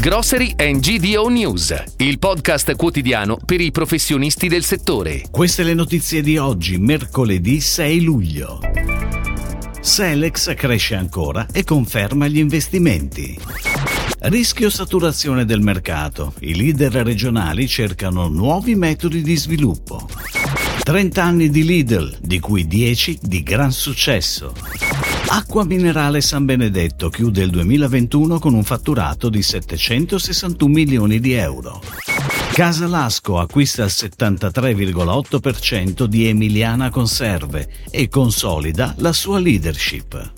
Grocery GDO News, il podcast quotidiano per i professionisti del settore. Queste le notizie di oggi, mercoledì 6 luglio. Selex cresce ancora e conferma gli investimenti. Rischio saturazione del mercato. I leader regionali cercano nuovi metodi di sviluppo. 30 anni di Lidl, di cui 10 di gran successo. Acqua Minerale San Benedetto chiude il 2021 con un fatturato di 761 milioni di euro. Casalasco acquista il 73,8% di Emiliana Conserve e consolida la sua leadership.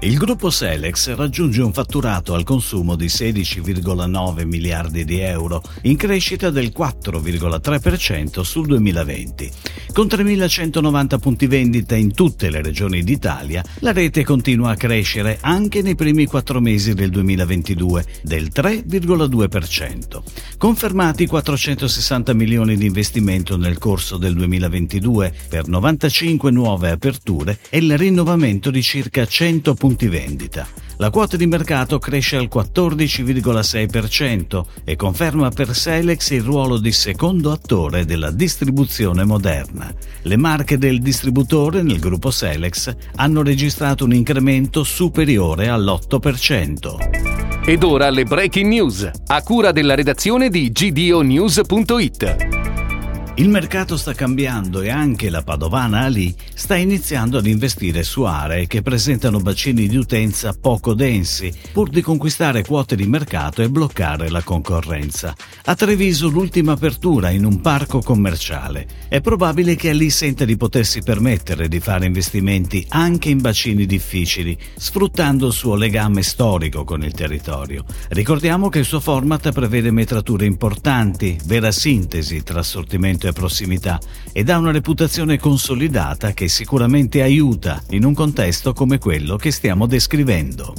Il gruppo Selex raggiunge un fatturato al consumo di 16,9 miliardi di euro, in crescita del 4,3% sul 2020. Con 3.190 punti vendita in tutte le regioni d'Italia, la rete continua a crescere anche nei primi 4 mesi del 2022, del 3,2%. Confermati 460 milioni di investimento nel corso del 2022 per 95 nuove aperture e il rinnovamento di circa 100 punti vendita. La quota di mercato cresce al 14,6% e conferma per Selex il ruolo di secondo attore della distribuzione moderna. Le marche del distributore nel gruppo Selex hanno registrato un incremento superiore all'8%. Ed ora le breaking news, a cura della redazione di gdonews.it. Il mercato sta cambiando e anche la padovana Ali sta iniziando ad investire su aree che presentano bacini di utenza poco densi, pur di conquistare quote di mercato e bloccare la concorrenza. A Treviso l'ultima apertura in un parco commerciale. È probabile che Ali senta di potersi permettere di fare investimenti anche in bacini difficili, sfruttando il suo legame storico con il territorio. Ricordiamo che il suo format prevede metrature importanti, vera sintesi tra assortimento e prossimità, ed ha una reputazione consolidata che sicuramente aiuta in un contesto come quello che stiamo descrivendo.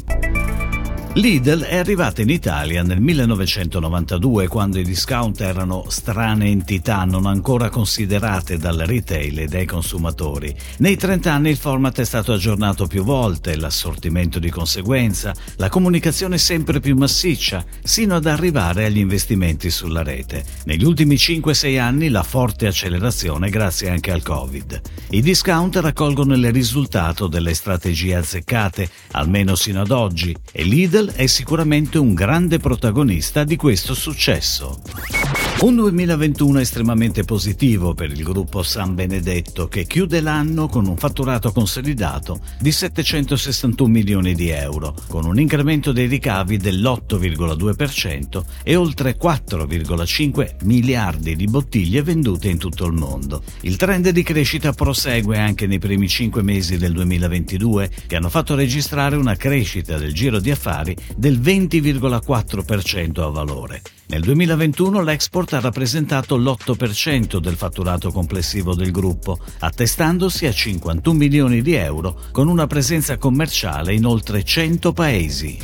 Lidl è arrivata in Italia nel 1992, quando i discount erano strane entità non ancora considerate dal retail e dai consumatori. Nei 30 anni il format è stato aggiornato più volte, l'assortimento di conseguenza, la comunicazione sempre più massiccia, sino ad arrivare agli investimenti sulla rete. Negli ultimi 5-6 anni la forte accelerazione grazie anche al Covid. I discount raccolgono il risultato delle strategie azzeccate, almeno sino ad oggi, e Lidl è sicuramente un grande protagonista di questo successo. Un 2021 estremamente positivo per il gruppo San Benedetto, che chiude l'anno con un fatturato consolidato di 761 milioni di euro, con un incremento dei ricavi dell'8,2% e oltre 4,5 miliardi di bottiglie vendute in tutto il mondo. Il trend di crescita prosegue anche nei primi 5 mesi del 2022, che hanno fatto registrare una crescita del giro di affari del 20,4% a valore. Nel 2021 l'export ha rappresentato l'8% del fatturato complessivo del gruppo, attestandosi a 51 milioni di euro, con una presenza commerciale in oltre 100 paesi.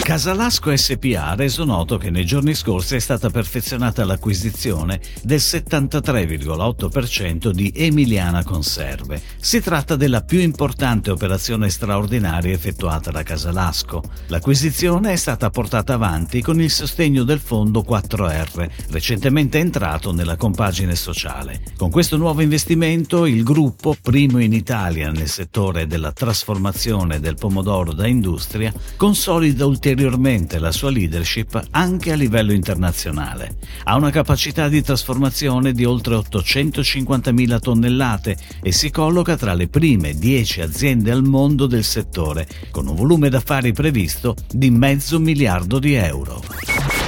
Casalasco SpA ha reso noto che nei giorni scorsi è stata perfezionata l'acquisizione del 73,8% di Emiliana Conserve. Si tratta della più importante operazione straordinaria effettuata da Casalasco. L'acquisizione è stata portata avanti con il sostegno del fondo 4R, recentemente entrato nella compagine sociale. Con questo nuovo investimento il gruppo, primo in Italia nel settore della trasformazione del pomodoro da industria, consolida ulteriormente la sua leadership anche a livello internazionale. Ha una capacità di trasformazione di oltre 850.000 tonnellate e si colloca tra le prime 10 aziende al mondo del settore, con un volume d'affari previsto di mezzo miliardo di euro.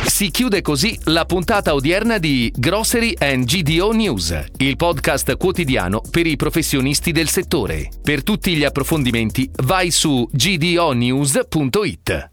Si chiude così la puntata odierna di Grocery GDO News, il podcast quotidiano per i professionisti del settore. Per tutti gli approfondimenti vai su gdonews.it.